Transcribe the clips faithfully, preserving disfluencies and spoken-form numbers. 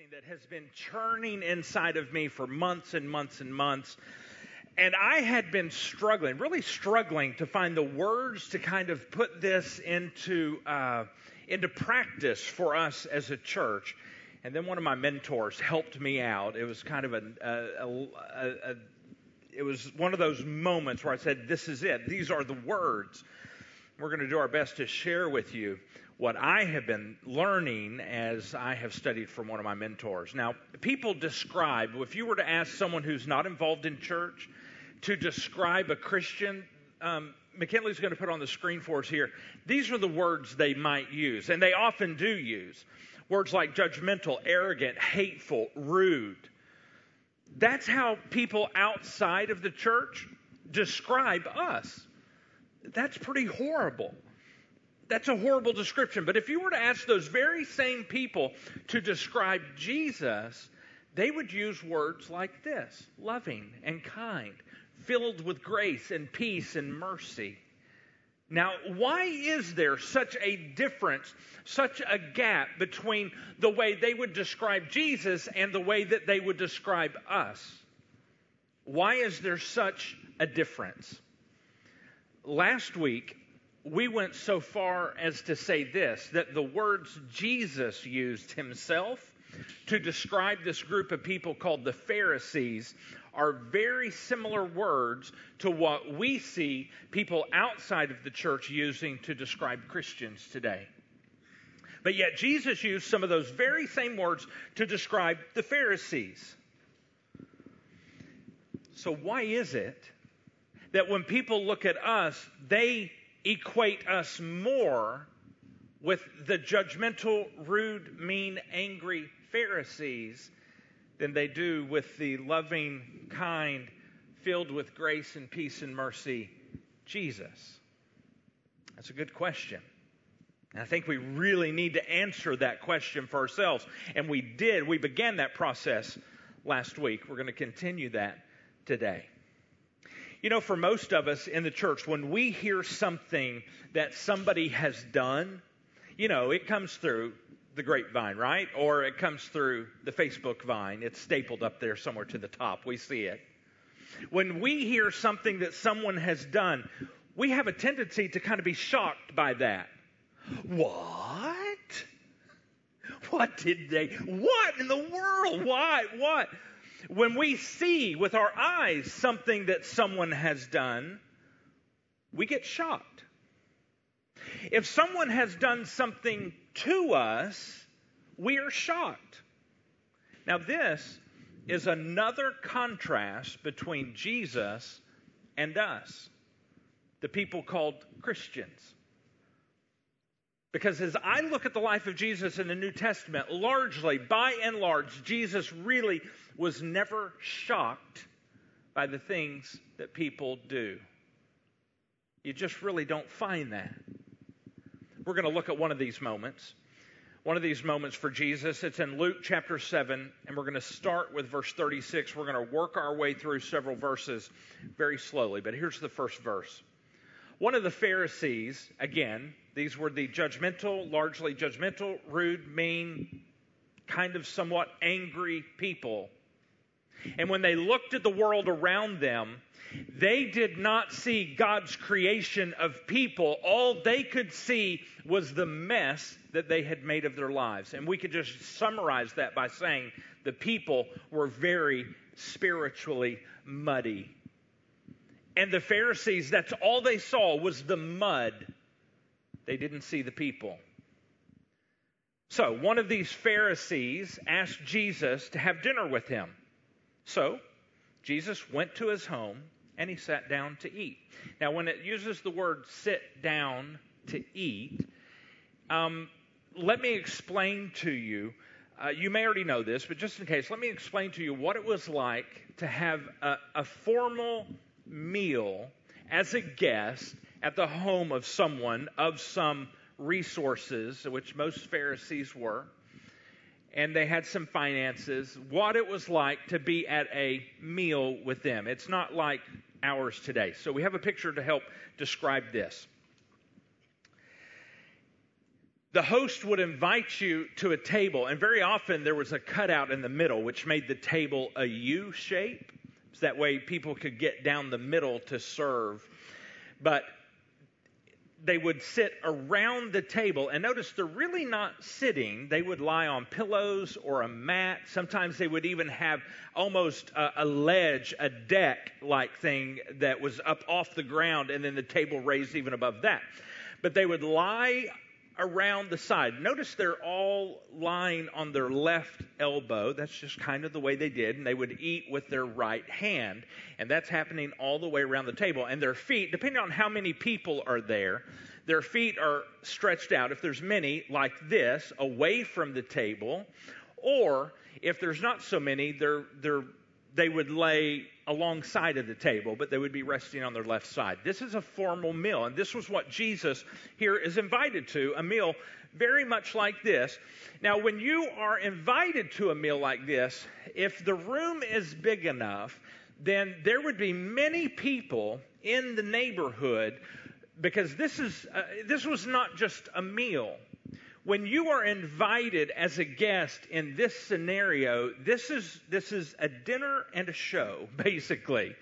something that has been churning inside of me for months and months and months. And I had been struggling, really struggling to find the words to kind of put this into uh, into practice for us as a church. And then one of my mentors helped me out. It was kind of a, a, a, a it was one of those moments where I said, this is it. These are the words. We're going to do our best to share with you what I have been learning as I have studied from one of my mentors. Now, people describe, if you were to ask someone who's not involved in church to describe a Christian, um, McKinley's going to put on the screen for us here, these are the words they might use, and they often do use. Words like judgmental, arrogant, hateful, rude. That's how people outside of the church describe us. That's pretty horrible. That's a horrible description. But if you were to ask those very same people to describe Jesus, they would use words like this: loving and kind, filled with grace and peace and mercy. Now, why is there such a difference, such a gap between the way they would describe Jesus and the way that they would describe us? Why is there such a difference? Last week, we went so far as to say this, that the words Jesus used himself to describe this group of people called the Pharisees are very similar words to what we see people outside of the church using to describe Christians today. But yet Jesus used some of those very same words to describe the Pharisees. So why is it that when people look at us, they equate us more with the judgmental, rude, mean, angry Pharisees than they do with the loving, kind, filled with grace and peace and mercy Jesus? That's a good question. And I think we really need to answer that question for ourselves. And we did. We began that process last week. We're going to continue that today. You know, for most of us in the church, when we hear something that somebody has done, you know, it comes through the grapevine, right? Or it comes through the Facebook vine. It's stapled up there somewhere to the top. We see it. When we hear something that someone has done, we have a tendency to kind of be shocked by that. What? What did they? What in the world? Why? What? When we see with our eyes something that someone has done, we get shocked. If someone has done something to us, we are shocked. Now, this is another contrast between Jesus and us, the people called Christians. Because as I look at the life of Jesus in the New Testament, largely, by and large, Jesus really was never shocked by the things that people do. You just really don't find that. We're going to look at one of these moments. One of these moments for Jesus. It's in Luke chapter seven, and we're going to start with verse thirty-six. We're going to work our way through several verses very slowly, but here's the first verse. One of the Pharisees, again, these were the judgmental, largely judgmental, rude, mean, kind of somewhat angry people. And when they looked at the world around them, they did not see God's creation of people. All they could see was the mess that they had made of their lives. And we could just summarize that by saying the people were very spiritually muddy. And the Pharisees, that's all they saw was the mud. They didn't see the people. So one of these Pharisees asked Jesus to have dinner with him. So Jesus went to his home and he sat down to eat. Now, when it uses the word sit down to eat, um, let me explain to you. Uh, you may already know this, but just in case, let me explain to you what it was like to have a, a formal meal as a guest at the home of someone of some resources, which most Pharisees were, and they had some finances, what it was like to be at a meal with them. It's not like ours today. So we have a picture to help describe this. the host would invite you to a table, and very often there was a cutout in the middle, which made the table a U shape. So that way people could get down the middle to serve. But they would sit around the table, and notice they're really not sitting. They would lie on pillows or a mat. Sometimes they would even have almost a, a ledge, a deck-like thing that was up off the ground, and then the table raised even above that. But they would lie around the side. Notice they're all lying on their left elbow. That's just kind of the way they did. And they would eat with their right hand. And that's happening all the way around the table. And their feet, depending on how many people are there, their feet are stretched out, if there's many, like this, away from the table. Or if there's not so many, they're, they're, they would lay alongside of the table, but they would be resting on their left side. This is a formal meal, and this was what Jesus here is invited to, a meal very much like this. Now, when you are invited to a meal like this, if the room is big enough, then there would be many people in the neighborhood, because this is uh, this was not just a meal. When you are invited as a guest in this scenario, this is this is a dinner and a show, basically.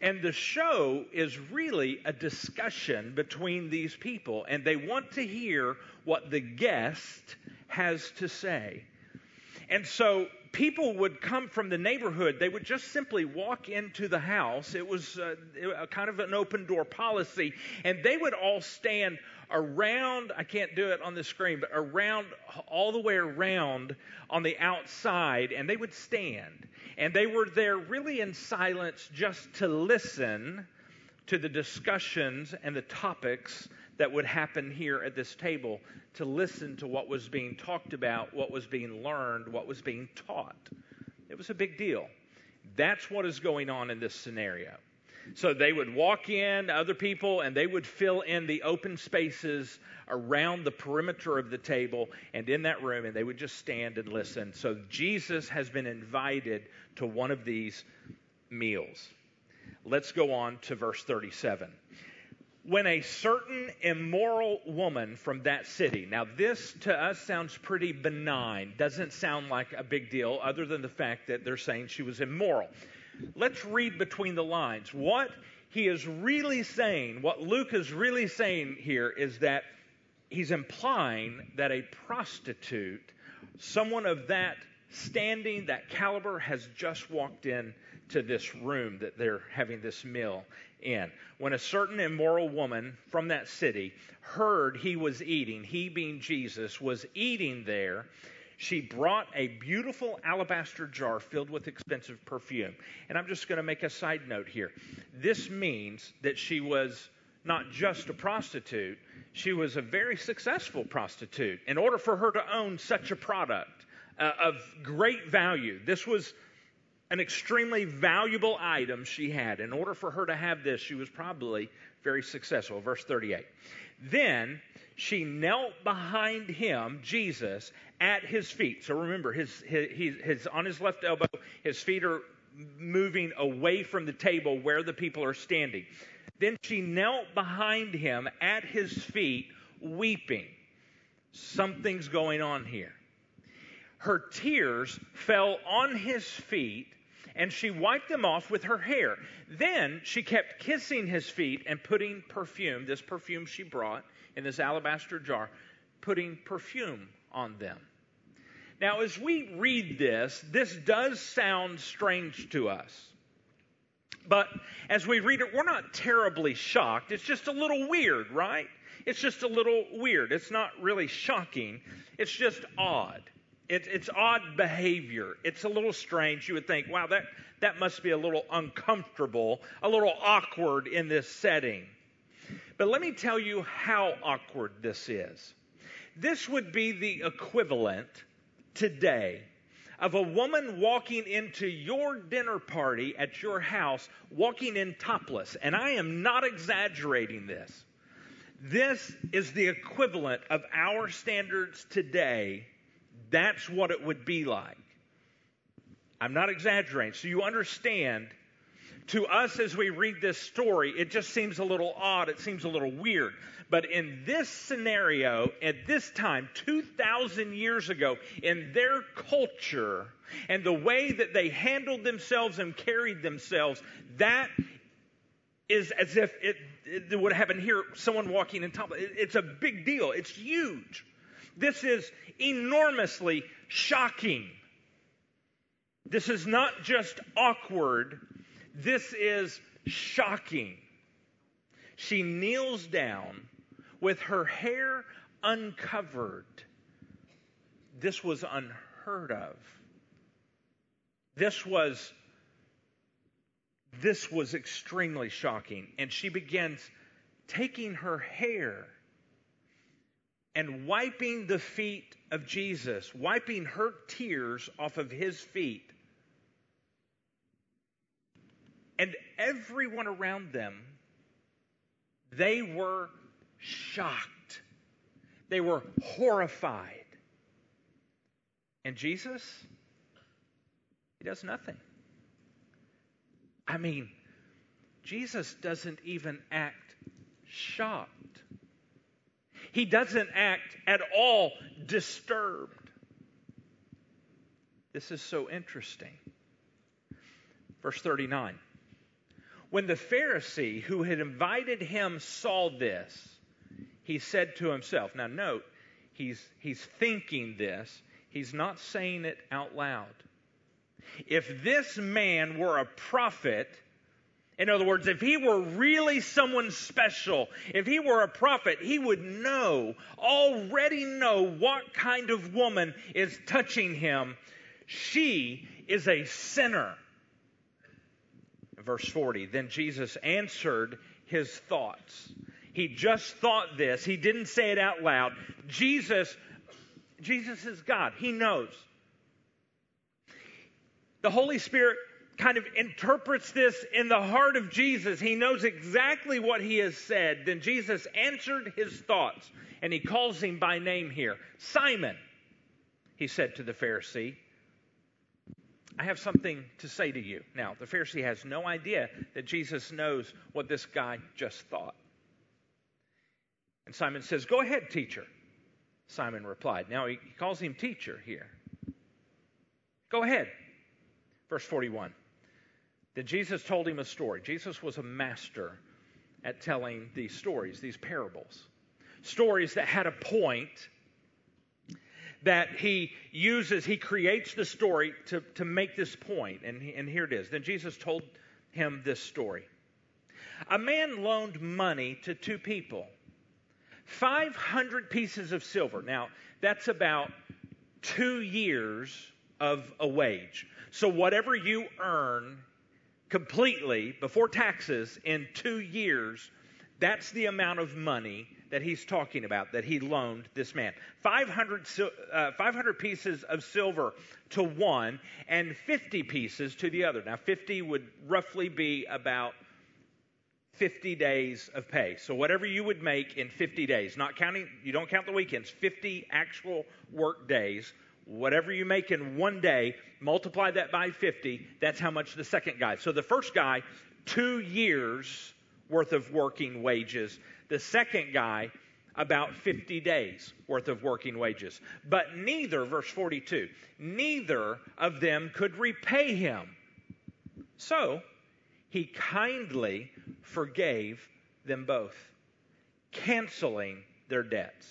And the show is really a discussion between these people, and they want to hear what the guest has to say. And so people would come from the neighborhood. They would just simply walk into the house. It was a, a kind of an open door policy, and they would all stand around, I can't do it on the screen, but around, all the way around on the outside, and they would stand. And they were there really in silence just to listen to the discussions and the topics that would happen here at this table, to listen to what was being talked about, what was being learned, what was being taught. It was a big deal. That's what is going on in this scenario. So they would walk in, other people, and they would fill in the open spaces around the perimeter of the table and in that room, and they would just stand and listen. So Jesus has been invited to one of these meals. Let's go on to verse thirty-seven. When a certain immoral woman from that city. Now this to us sounds pretty benign. Doesn't sound like a big deal other than the fact that they're saying she was immoral. Let's read between the lines. What he is really saying, what Luke is really saying here, is that he's implying that a prostitute, someone of that standing, that caliber, has just walked in to this room that they're having this meal in. When a certain immoral woman from that city heard he was eating, he being Jesus, was eating there, she brought a beautiful alabaster jar filled with expensive perfume. And I'm just going to make a side note here. This means that she was not just a prostitute. She was a very successful prostitute. In order for her to own such a product uh, of great value, this was an extremely valuable item she had. In order for her to have this, she was probably very successful. Verse thirty-eight. Then she knelt behind him, Jesus, at his feet. So remember, his, his, his, his on his left elbow, his feet are moving away from the table where the people are standing. Then she knelt behind him at his feet, weeping. Something's going on here. Her tears fell on his feet, and she wiped them off with her hair. Then she kept kissing his feet and putting perfume, this perfume she brought in this alabaster jar, putting perfume on them. Now, as we read this, this does sound strange to us. But as we read it, we're not terribly shocked. It's just a little weird, right? It's just a little weird. It's not really shocking. It's just odd. It, it's odd behavior. It's a little strange. You would think, wow, that, that must be a little uncomfortable, a little awkward in this setting. But let me tell you how awkward this is. This would be the equivalent today of a woman walking into your dinner party at your house, walking in topless. And I am not exaggerating this. This is the equivalent of our standards today. That's what it would be like. I'm not exaggerating. So you understand to us as we read this story, it just seems a little odd. It seems a little weird. But in this scenario, at this time, two thousand years ago, in their culture and the way that they handled themselves and carried themselves, that is as if it, it would happen here, someone walking in top. It, it's a big deal. It's huge. This is enormously shocking. This is not just awkward. This is shocking. She kneels down with her hair uncovered. This was unheard of. This was, this was extremely shocking. And she begins taking her hair and wiping the feet of Jesus, wiping her tears off of his feet. And everyone around them, they were shocked. They were horrified. And Jesus, he does nothing. I mean, Jesus doesn't even act shocked. He doesn't act at all disturbed. This is so interesting. Verse thirty-nine. When the Pharisee who had invited him saw this, he said to himself, now note, he's, he's thinking this. He's not saying it out loud. If this man were a prophet, in other words, if he were really someone special, if he were a prophet, he would know, already know what kind of woman is touching him. She is a sinner. Verse forty, then Jesus answered his thoughts. He just thought this. He didn't say it out loud. Jesus, Jesus is God. He knows. The Holy Spirit kind of interprets this in the heart of Jesus. He knows exactly what he has said. Then Jesus answered his thoughts, and he calls him by name here. Simon, he said to the Pharisee, I have something to say to you. Now, the Pharisee has no idea that Jesus knows what this guy just thought. And Simon says, go ahead, teacher. Simon replied. Now, he calls him teacher here. Go ahead. Verse forty-one. Then Jesus told him a story. Jesus was a master at telling these stories, these parables. Stories that had a point, that he uses, he creates the story to, to make this point. And, and here it is. Then Jesus told him this story. A man loaned money to two people, five hundred pieces of silver. Now, that's about two years of a wage. So whatever you earn completely before taxes in two years, that's the amount of money that he's talking about, that he loaned this man. five hundred, uh, five hundred pieces of silver to one and fifty pieces to the other. Now, fifty would roughly be about fifty days of pay. So whatever you would make in fifty days, not counting, you don't count the weekends, fifty actual work days, whatever you make in one day, multiply that by fifty, that's how much the second guy. So the first guy, two years worth of working wages. The second guy, about fifty days worth of working wages. But neither, verse forty-two, neither of them could repay him. So he kindly forgave them both, canceling their debts.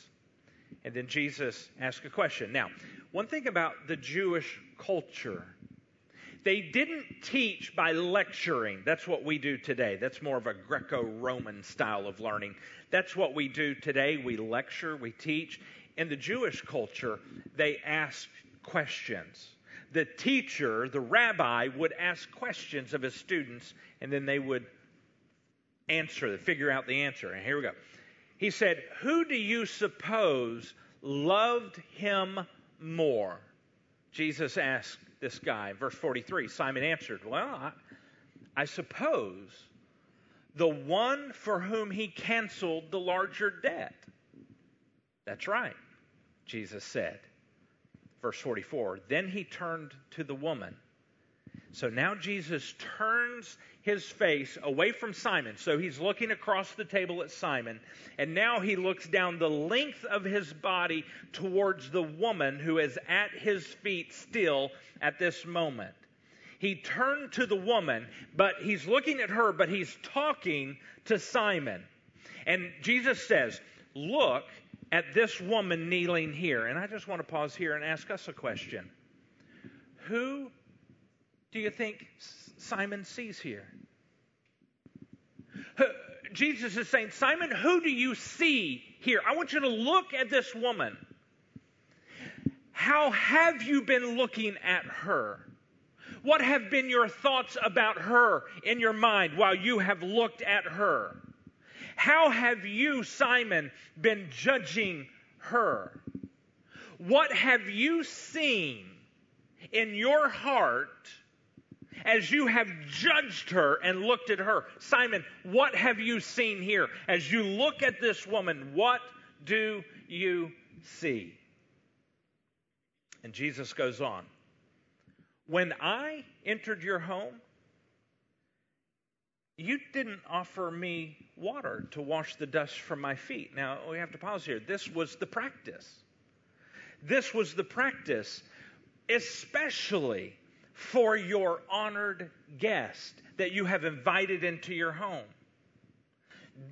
And then Jesus asked a question. Now, one thing about the Jewish culture, they didn't teach by lecturing. That's what we do today. That's more of a Greco-Roman style of learning. That's what we do today. We lecture, we teach. In the Jewish culture, they ask questions. The teacher, the rabbi, would ask questions of his students, and then they would answer, figure out the answer. And here we go. He said, who do you suppose loved him more? Jesus asked this guy. Verse forty-three, Simon answered, well, I, I suppose the one for whom he canceled the larger debt. That's right, Jesus said. Verse forty-four, then he turned to the woman So now Jesus turns his face away from Simon. So he's looking across the table at Simon. And now he looks down the length of his body towards the woman who is at his feet still at this moment. He turned to the woman, but he's looking at her, but he's talking to Simon. And Jesus says, look at this woman kneeling here. And I just want to pause here and ask us a question. Who do you think Simon sees here? Jesus is saying, Simon, who do you see here? I want you to look at this woman. How have you been looking at her? What have been your thoughts about her in your mind while you have looked at her? How have you, Simon, been judging her? What have you seen in your heart as you have judged her and looked at her? Simon, what have you seen here? As you look at this woman, what do you see? And Jesus goes on. When I entered your home, you didn't offer me water to wash the dust from my feet. Now, we have to pause here. This was the practice. This was the practice, especially for your honored guest that you have invited into your home.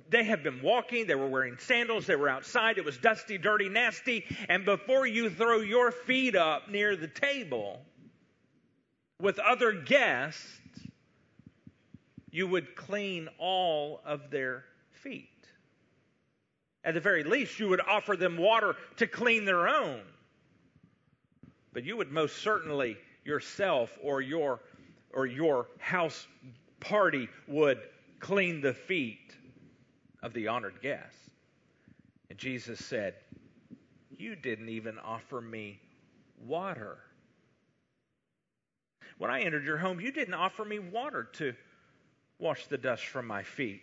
They have been walking, they were wearing sandals, they were outside, it was dusty, dirty, nasty, and before you throw your feet up near the table with other guests, you would clean all of their feet. At the very least, you would offer them water to clean their own. But you would most certainly yourself or your or your house party would clean the feet of the honored guest. And Jesus said, you didn't even offer me water. When I entered your home, you didn't offer me water to wash the dust from my feet.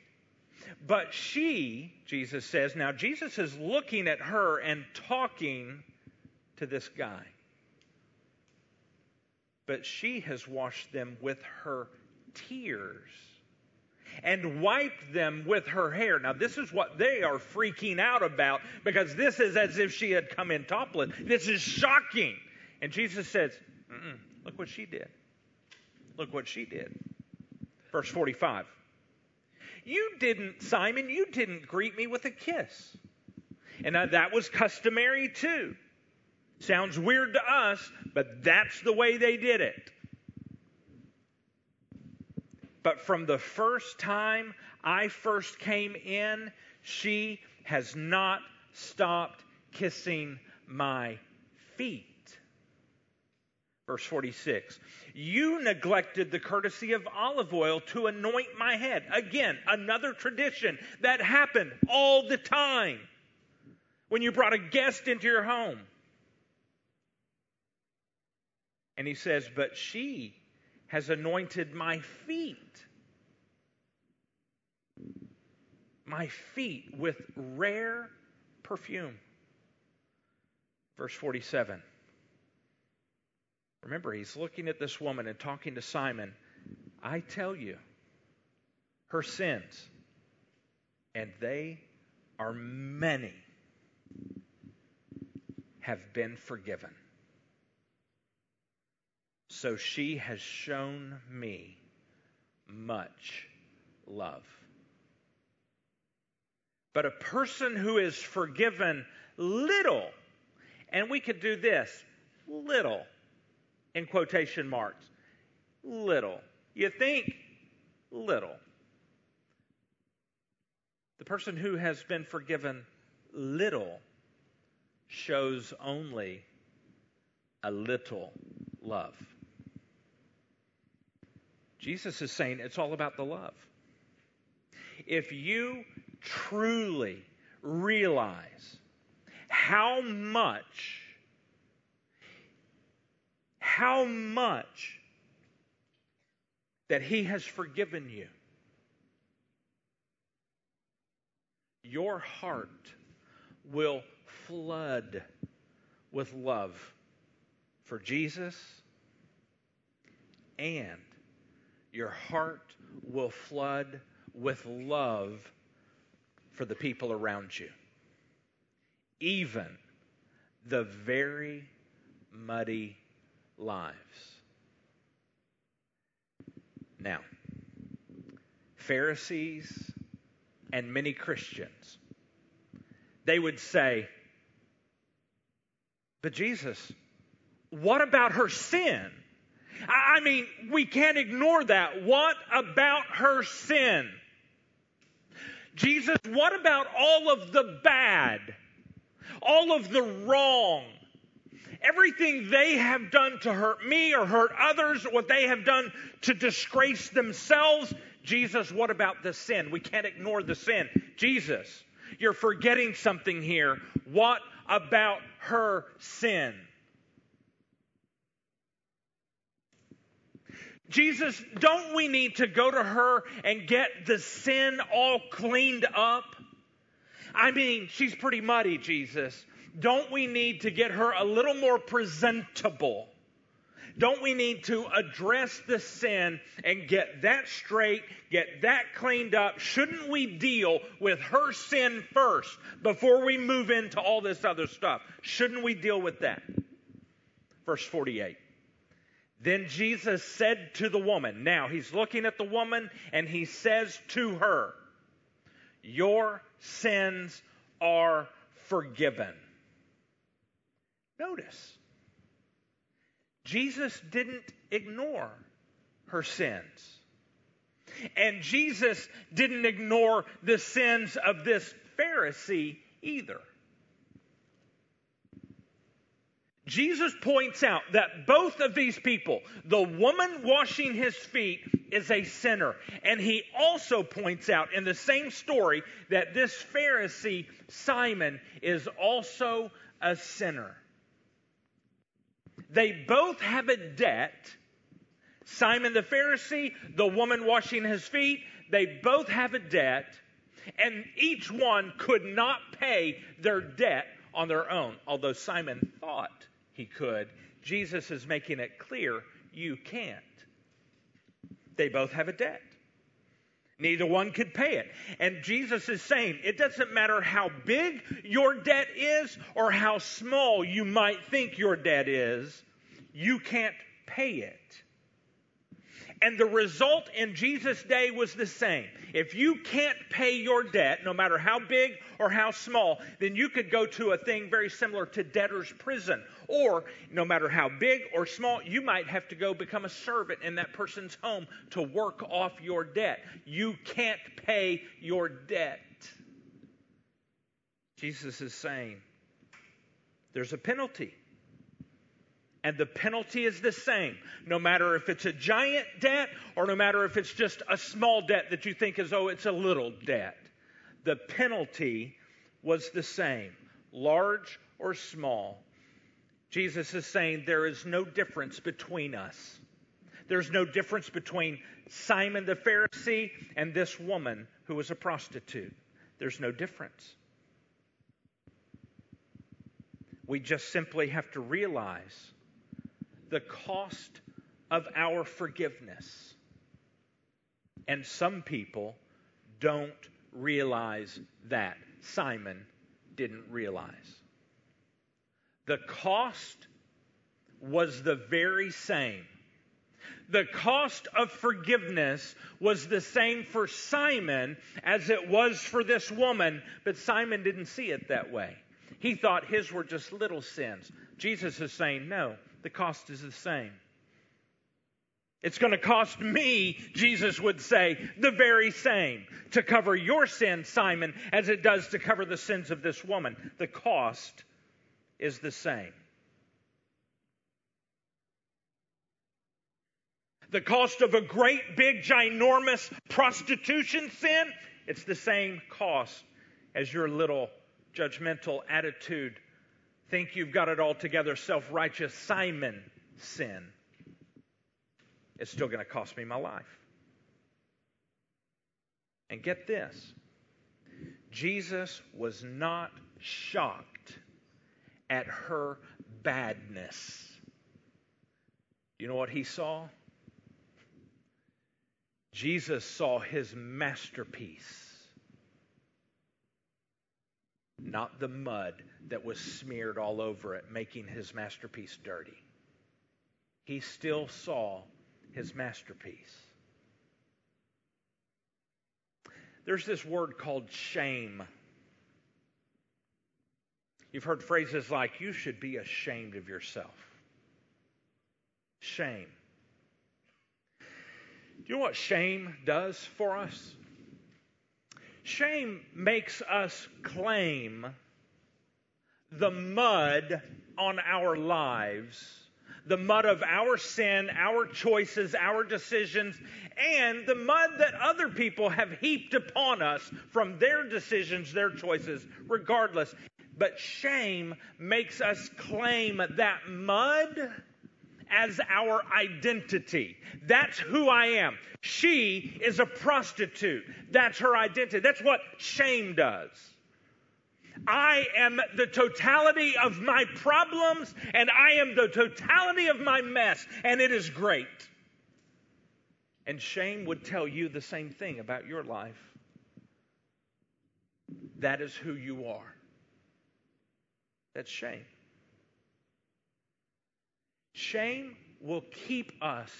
But she, Jesus says, now Jesus is looking at her and talking to this guy. But she has washed them with her tears and wiped them with her hair. Now, this is what they are freaking out about, because this is as if she had come in topless. This is shocking. And Jesus says, mm-mm, look what she did. Look what she did. Verse forty-five. You didn't, Simon, you didn't greet me with a kiss. And now that was customary too. Sounds weird to us, but that's the way they did it. But from the first time I first came in, she has not stopped kissing my feet. Verse forty-six, you neglected the courtesy of olive oil to anoint my head. Again, another tradition that happened all the time when you brought a guest into your home. And he says, but she has anointed my feet, my feet with rare perfume. Verse forty-seven. Remember, he's looking at this woman and talking to Simon. I tell you, her sins, and they are many, have been forgiven. So she has shown me much love. But a person who is forgiven little, and we could do this, little, in quotation marks, little. You think little. The person who has been forgiven little shows only a little love. Jesus is saying it's all about the love. If you truly realize how much, how much that he has forgiven you, your heart will flood with love for Jesus and your heart will flood with love for the people around you, even the very muddy lives. Now, Pharisees and many Christians, they would say, but Jesus, what about her sin? I mean, we can't ignore that. What about her sin? Jesus, what about all of the bad, all of the wrong, everything they have done to hurt me or hurt others, what they have done to disgrace themselves? Jesus, what about the sin? We can't ignore the sin. Jesus, you're forgetting something here. What about her sin? Jesus, don't we need to go to her and get the sin all cleaned up? I mean, she's pretty muddy, Jesus. Don't we need to get her a little more presentable? Don't we need to address the sin and get that straight, get that cleaned up? Shouldn't we deal with her sin first before we move into all this other stuff? Shouldn't we deal with that? Verse forty-eight. Then Jesus said to the woman, now he's looking at the woman and he says to her, your sins are forgiven. Notice, Jesus didn't ignore her sins. And Jesus didn't ignore the sins of this Pharisee either. Jesus points out that both of these people, the woman washing his feet is a sinner. And he also points out in the same story that this Pharisee, Simon, is also a sinner. They both have a debt. Simon the Pharisee, the woman washing his feet, they both have a debt. And each one could not pay their debt on their own, although Simon thought he could. Jesus is making it clear, you can't. They both have a debt. Neither one could pay it. And Jesus is saying, it doesn't matter how big your debt is or how small you might think your debt is, you can't pay it. And the result in Jesus' day was the same. If you can't pay your debt, no matter how big or how small, then you could go to a thing very similar to debtor's prison. Or, no matter how big or small, you might have to go become a servant in that person's home to work off your debt. You can't pay your debt. Jesus is saying, there's a penalty. And the penalty is the same, no matter if it's a giant debt or no matter if it's just a small debt that you think is, oh, it's a little debt. The penalty was the same, large or small. Jesus is saying there is no difference between us. There's no difference between Simon the Pharisee and this woman who was a prostitute. There's no difference. We just simply have to realize the cost of our forgiveness. And some people don't realize that. Simon didn't realize. The cost was the very same. The cost of forgiveness was the same for Simon as it was for this woman, but Simon didn't see it that way. He thought his were just little sins. Jesus is saying, no. The cost is the same. It's going to cost me, Jesus would say, the very same to cover your sin, Simon, as it does to cover the sins of this woman. The cost is the same. The cost of a great, big, ginormous prostitution sin, it's the same cost as your little judgmental attitude. Think you've got it all together, self-righteous Simon sin. It's still going to cost me my life. And get this. Jesus was not shocked at her badness. You know what he saw? Jesus saw his masterpiece, not the mud that was smeared all over it, making his masterpiece dirty. He still saw his masterpiece. There's this word called shame. You've heard phrases like, you should be ashamed of yourself. Shame. Do you know what shame does for us? Shame makes us claim the mud on our lives, the mud of our sin, our choices, our decisions, and the mud that other people have heaped upon us from their decisions, their choices, regardless. But shame makes us claim that mud as our identity. That's who I am. She is a prostitute. That's her identity. That's what shame does. I am the totality of my problems, and I am the totality of my mess, and it is great. And shame would tell you the same thing about your life. That is who you are. That's shame. Shame will keep us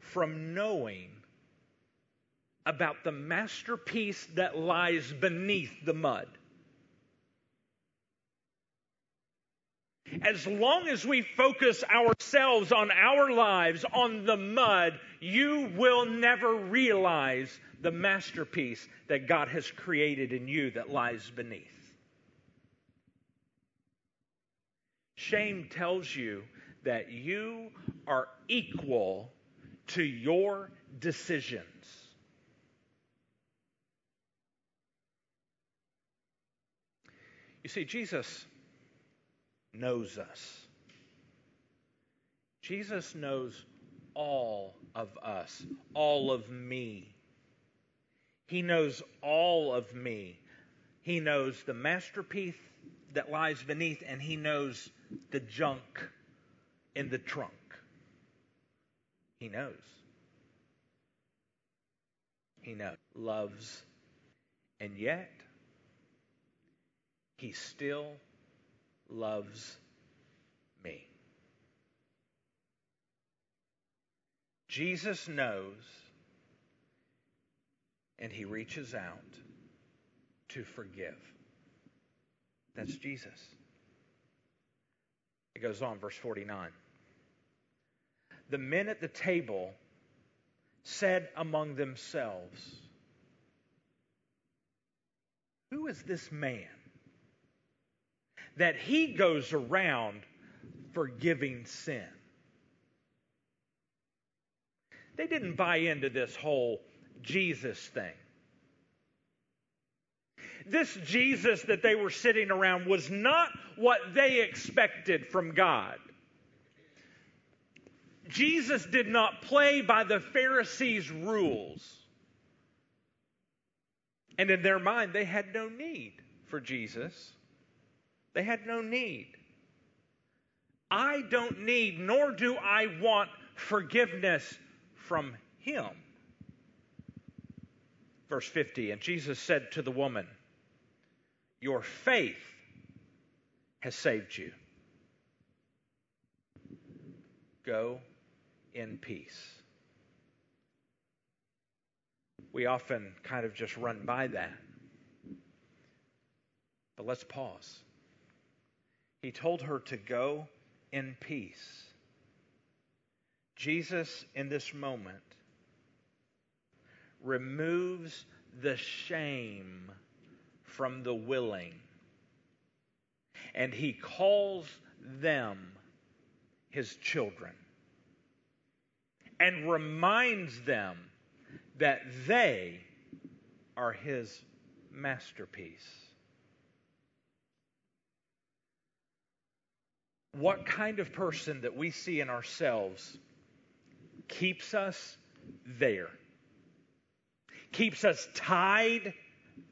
from knowing about the masterpiece that lies beneath the mud. As long as we focus ourselves on our lives, on the mud, you will never realize the masterpiece that God has created in you that lies beneath. Shame tells you that you are equal to your decisions. You see, Jesus knows us. Jesus knows all of us, all of me. He knows all of me. He knows the masterpiece that lies beneath, and he knows the junk in the trunk. He knows. He knows. Loves. And yet, he still loves me. Jesus knows, and he reaches out to forgive. That's Jesus. It goes on, verse forty-nine. The men at the table said among themselves, who is this man that he goes around forgiving sin? They didn't buy into this whole Jesus thing. This Jesus that they were sitting around was not what they expected from God. Jesus did not play by the Pharisees' rules. And in their mind, they had no need for Jesus. They had no need. I don't need, nor do I want forgiveness from him. Verse fifty, and Jesus said to the woman, your faith has saved you. Go in peace. We often kind of just run by that. But let's pause. He told her to go in peace. Jesus, in this moment, removes the shame from the willing. And he calls them his children. And reminds them that they are his masterpiece. What kind of person that we see in ourselves keeps us there? Keeps us tied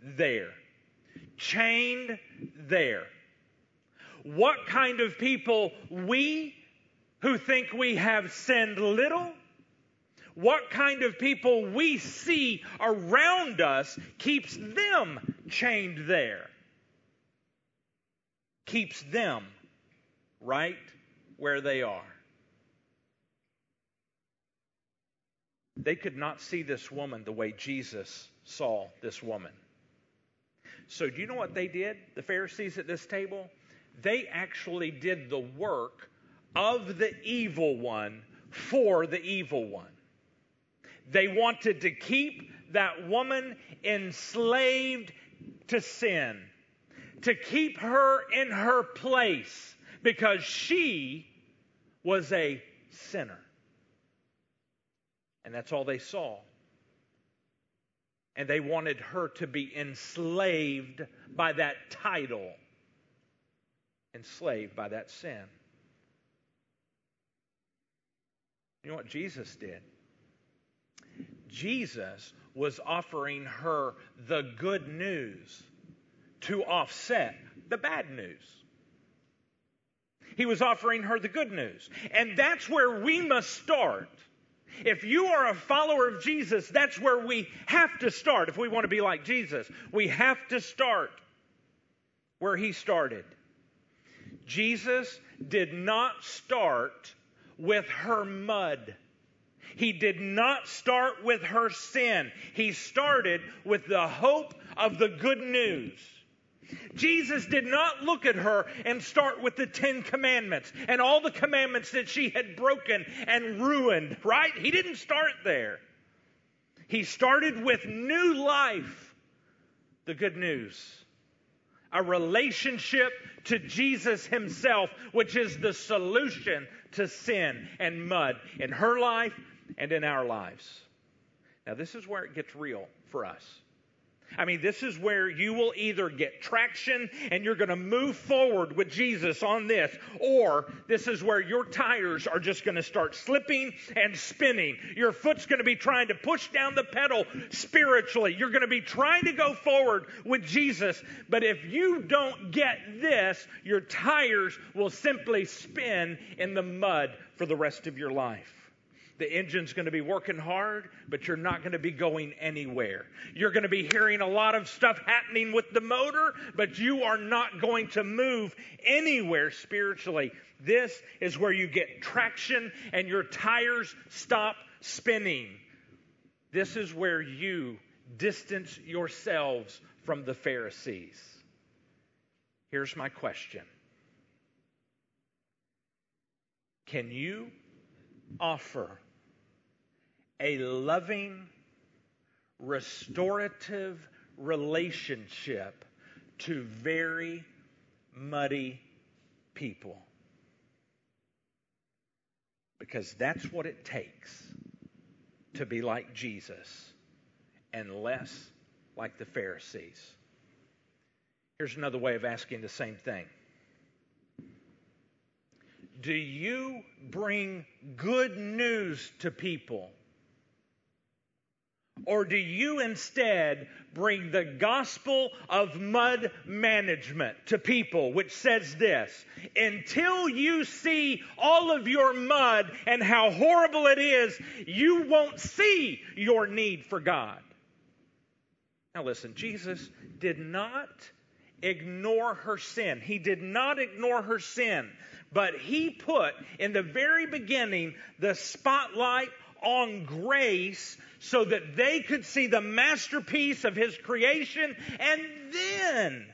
there. Chained there. What kind of people we who think we have sinned little, what kind of people we see around us keeps them chained there. Keeps them right where they are. They could not see this woman the way Jesus saw this woman. So do you know what they did? The Pharisees at this table, they actually did the work of the evil one for the evil one. They wanted to keep that woman enslaved to sin, to keep her in her place because she was a sinner. And that's all they saw. And they wanted her to be enslaved by that title, enslaved by that sin. You know what Jesus did? Jesus was offering her the good news to offset the bad news. He was offering her the good news. And that's where we must start. If you are a follower of Jesus, that's where we have to start. If we want to be like Jesus, we have to start where he started. Jesus did not start with her mud. He did not start with her sin. He started with the hope of the good news. Jesus did not look at her and start with the Ten Commandments and all the commandments that she had broken and ruined, right? He didn't start there. He started with new life, the good news, a relationship to Jesus himself, which is the solution to sin and mud in her life and in our lives. Now, this is where it gets real for us. I mean, this is where you will either get traction and you're going to move forward with Jesus on this, or this is where your tires are just going to start slipping and spinning. Your foot's going to be trying to push down the pedal spiritually. You're going to be trying to go forward with Jesus, but if you don't get this, your tires will simply spin in the mud for the rest of your life. The engine's going to be working hard, but you're not going to be going anywhere. You're going to be hearing a lot of stuff happening with the motor, but you are not going to move anywhere spiritually. This is where you get traction and your tires stop spinning. This is where you distance yourselves from the Pharisees. Here's my question. Can you offer a loving, restorative relationship to very muddy people? Because that's what it takes to be like Jesus and less like the Pharisees. Here's another way of asking the same thing. Do you bring good news to people? Or do you instead bring the gospel of mud management to people, which says this: until you see all of your mud and how horrible it is, you won't see your need for God. Now listen, Jesus did not ignore her sin. He did not ignore her sin. But he put, in the very beginning, the spotlight on grace so that they could see the masterpiece of his creation, and then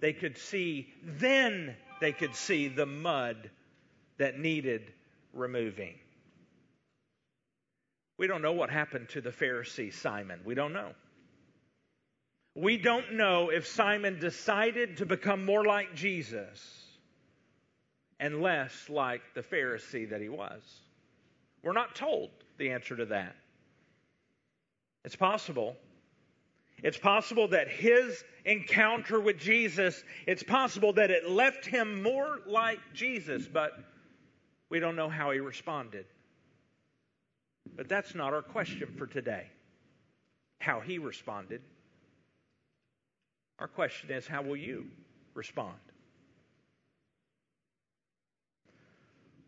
they could see, then they could see the mud that needed removing. We don't know what happened to the Pharisee Simon. We don't know. We don't know if Simon decided to become more like Jesus and less like the Pharisee that he was. We're not told the answer to that. It's possible. It's possible that his encounter with Jesus, it's possible that it left him more like Jesus, but we don't know how he responded. But that's not our question for today, how he responded. Our question is, how will you respond?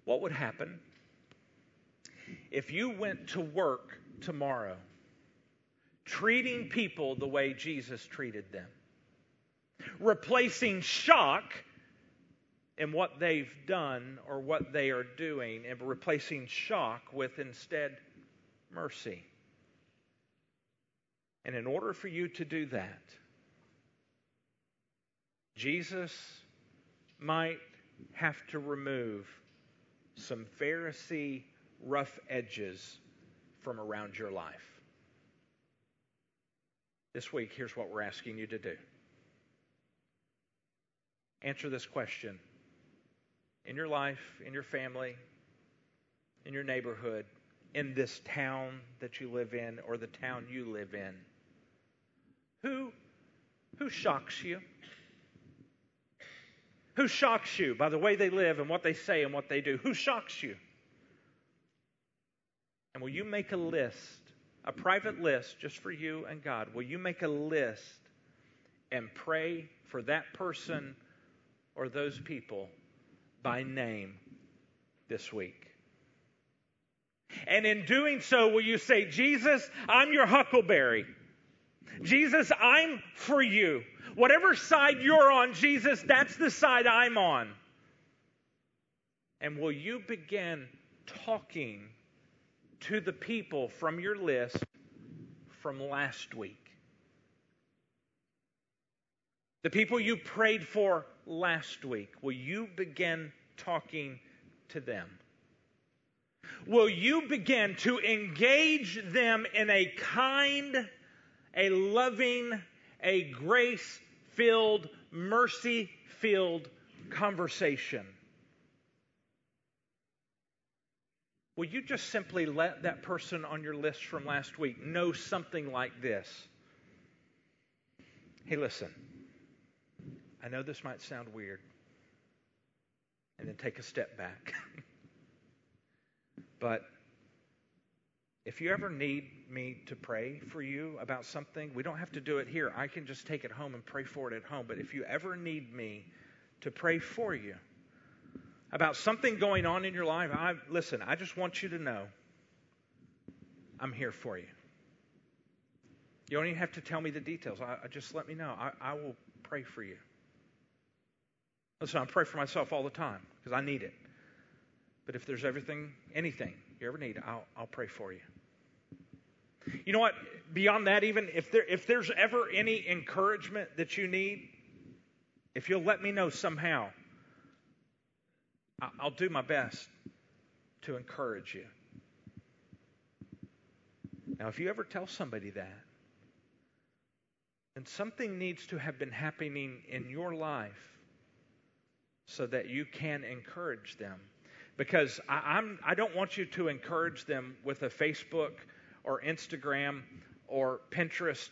What would happen if you went to work tomorrow treating people the way Jesus treated them, replacing shock in what they've done or what they are doing, and replacing shock with instead mercy. And in order for you to do that, Jesus might have to remove some Pharisee rough edges from around your life. This week, here's what we're asking you to do. Answer this question. In your life, in your family, in your neighborhood, in this town that you live in or the town you live in, who, who shocks you? Who shocks you by the way they live and what they say and what they do? Who shocks you? And will you make a list, a private list just for you and God? Will you make a list and pray for that person or those people by name this week? And in doing so, will you say, Jesus, I'm your huckleberry. Jesus, I'm for you. Whatever side you're on, Jesus, that's the side I'm on. And will you begin talking to the people from your list from last week? The people you prayed for last week, will you begin talking to them? Will you begin to engage them in a kind, a loving, a grace-filled, mercy-filled conversation? Will you just simply let that person on your list from last week know something like this? Hey, listen, I know this might sound weird. And then take a step back. But if you ever need me to pray for you about something, we don't have to do it here. I can just take it home and pray for it at home. But if you ever need me to pray for you about something going on in your life, I, listen, I just want you to know I'm here for you. You don't even have to tell me the details. I, I just let me know. I, I will pray for you. Listen, I pray for myself all the time because I need it. But if there's everything, anything you ever need, I'll, I'll pray for you. You know what? Beyond that, even if there if there's ever any encouragement that you need, if you'll let me know somehow, I'll do my best to encourage you. Now, if you ever tell somebody that, then something needs to have been happening in your life so that you can encourage them. Because I, I'm, I don't want you to encourage them with a Facebook or Instagram or Pinterest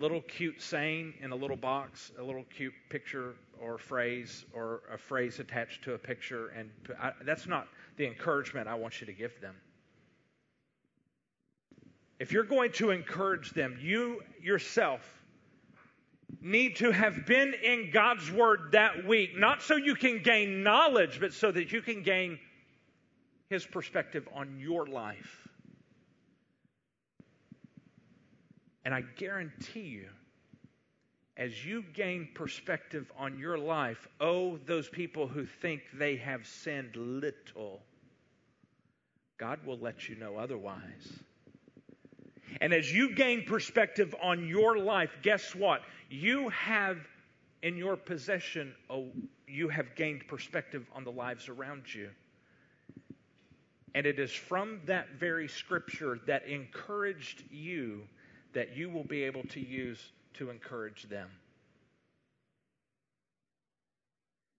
little cute saying in a little box, a little cute picture or phrase or a phrase attached to a picture. And I, that's not the encouragement I want you to give them. If you're going to encourage them, you yourself need to have been in God's Word that week, not so you can gain knowledge, but so that you can gain His perspective on your life. And I guarantee you, as you gain perspective on your life, oh, those people who think they have sinned little, God will let you know otherwise. And as you gain perspective on your life, guess what? You have in your possession, oh, you have gained perspective on the lives around you. And it is from that very scripture that encouraged you that you will be able to use to encourage them.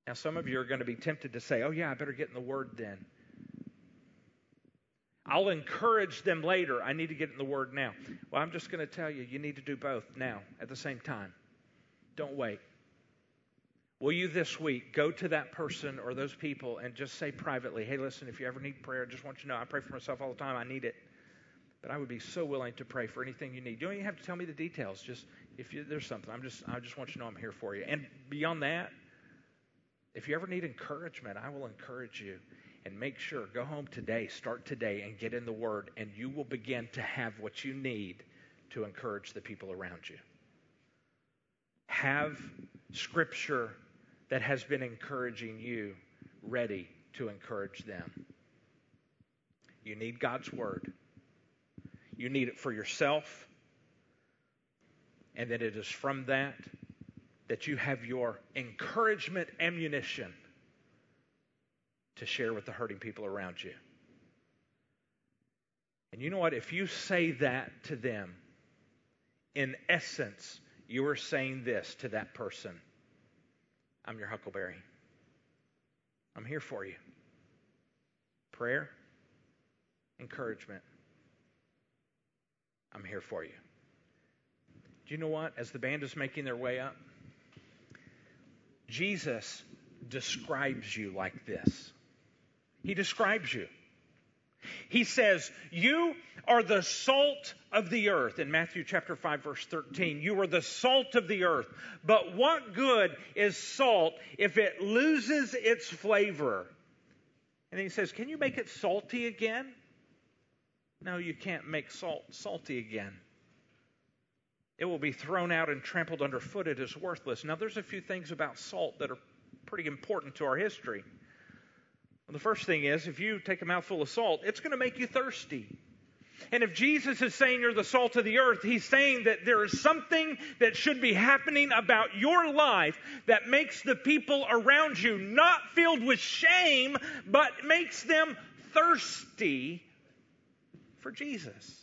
Now, some of you are going to be tempted to say, oh, yeah, I better get in the Word then. I'll encourage them later. I need to get in the Word now. Well, I'm just going to tell you, you need to do both now at the same time. Don't wait. Will you this week go to that person or those people and just say privately, hey, listen, if you ever need prayer, I just want you to know I pray for myself all the time. I need it. But I would be so willing to pray for anything you need. You don't even have to tell me the details. Just if you, there's something, I'm just, I just want you to know I'm here for you. And beyond that, if you ever need encouragement, I will encourage you. and make sure, go home today, start today, and get in the Word, and you will begin to have what you need to encourage the people around you. Have Scripture that has been encouraging you ready to encourage them. You need God's Word. You need it for yourself, and that it is from that that you have your encouragement ammunition to share with the hurting people around you. And you know what? If you say that to them, in essence, you are saying this to that person: I'm your huckleberry. I'm here for you. Prayer, encouragement. I'm here for you. Do you know what? As the band is making their way up, Jesus describes you like this. He describes you. He says, you are the salt of the earth. In Matthew chapter five, verse thirteen, you are the salt of the earth. But what good is salt if it loses its flavor? And he says, can you make it salty again? No, you can't make salt salty again. It will be thrown out and trampled underfoot. It is worthless. Now, there's a few things about salt that are pretty important to our history. Well, the first thing is, if you take a mouthful of salt, it's going to make you thirsty. And if Jesus is saying you're the salt of the earth, he's saying that there is something that should be happening about your life that makes the people around you not filled with shame, but makes them thirsty for Jesus.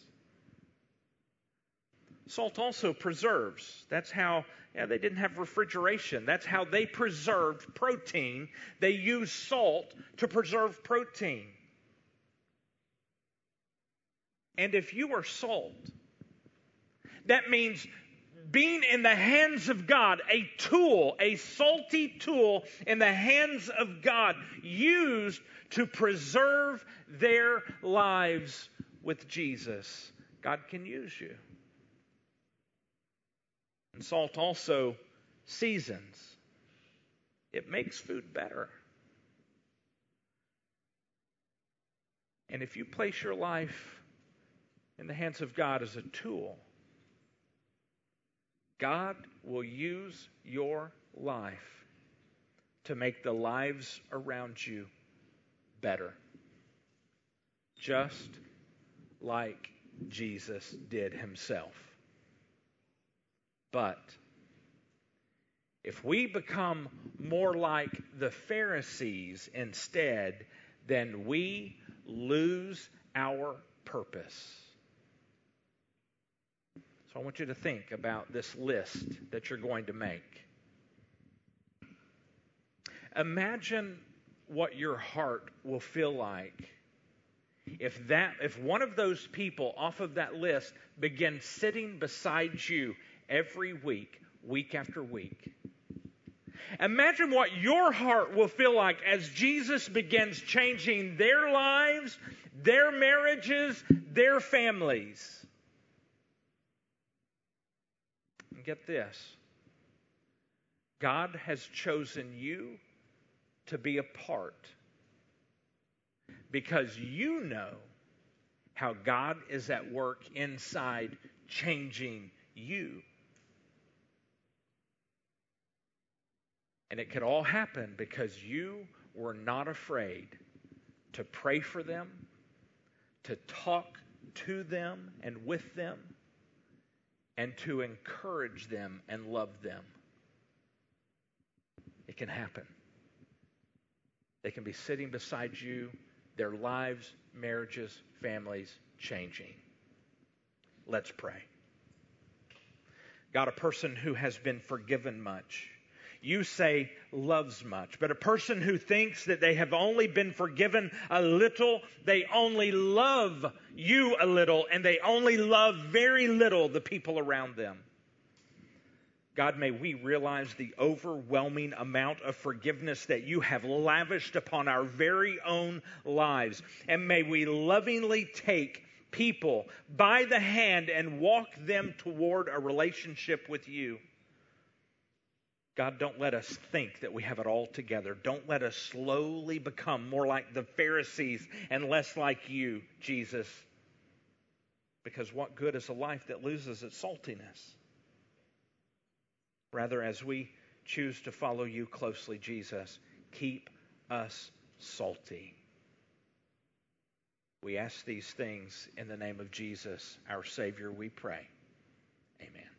Salt also preserves. That's how yeah, they didn't have refrigeration. That's how they preserved protein. They used salt to preserve protein. And if you are salt, that means being in the hands of God, a tool, a salty tool in the hands of God, used to preserve their lives with Jesus. God can use you. And salt also seasons. It makes food better. And if you place your life in the hands of God as a tool, God will use your life to make the lives around you better. Just like Jesus did himself. But if we become more like the Pharisees instead, then we lose our purpose. So I want you to think about this list that you're going to make. Imagine what your heart will feel like if that, if one of those people off of that list began sitting beside you every week, week after week. Imagine what your heart will feel like as Jesus begins changing their lives, their marriages, their families. And get this. God has chosen you to be a part because you know how God is at work inside changing you. And it could all happen because you were not afraid to pray for them, to talk to them and with them, and to encourage them and love them. It can happen. They can be sitting beside you, their lives, marriages, families changing. Let's pray. God, a person who has been forgiven much, you say loves much, but a person who thinks that they have only been forgiven a little, they only love you a little, and they only love very little the people around them. God, may we realize the overwhelming amount of forgiveness that you have lavished upon our very own lives, and may we lovingly take people by the hand and walk them toward a relationship with you. God, don't let us think that we have it all together. Don't let us slowly become more like the Pharisees and less like you, Jesus. Because what good is a life that loses its saltiness? Rather, as we choose to follow you closely, Jesus, keep us salty. We ask these things in the name of Jesus, our Savior, we pray. Amen.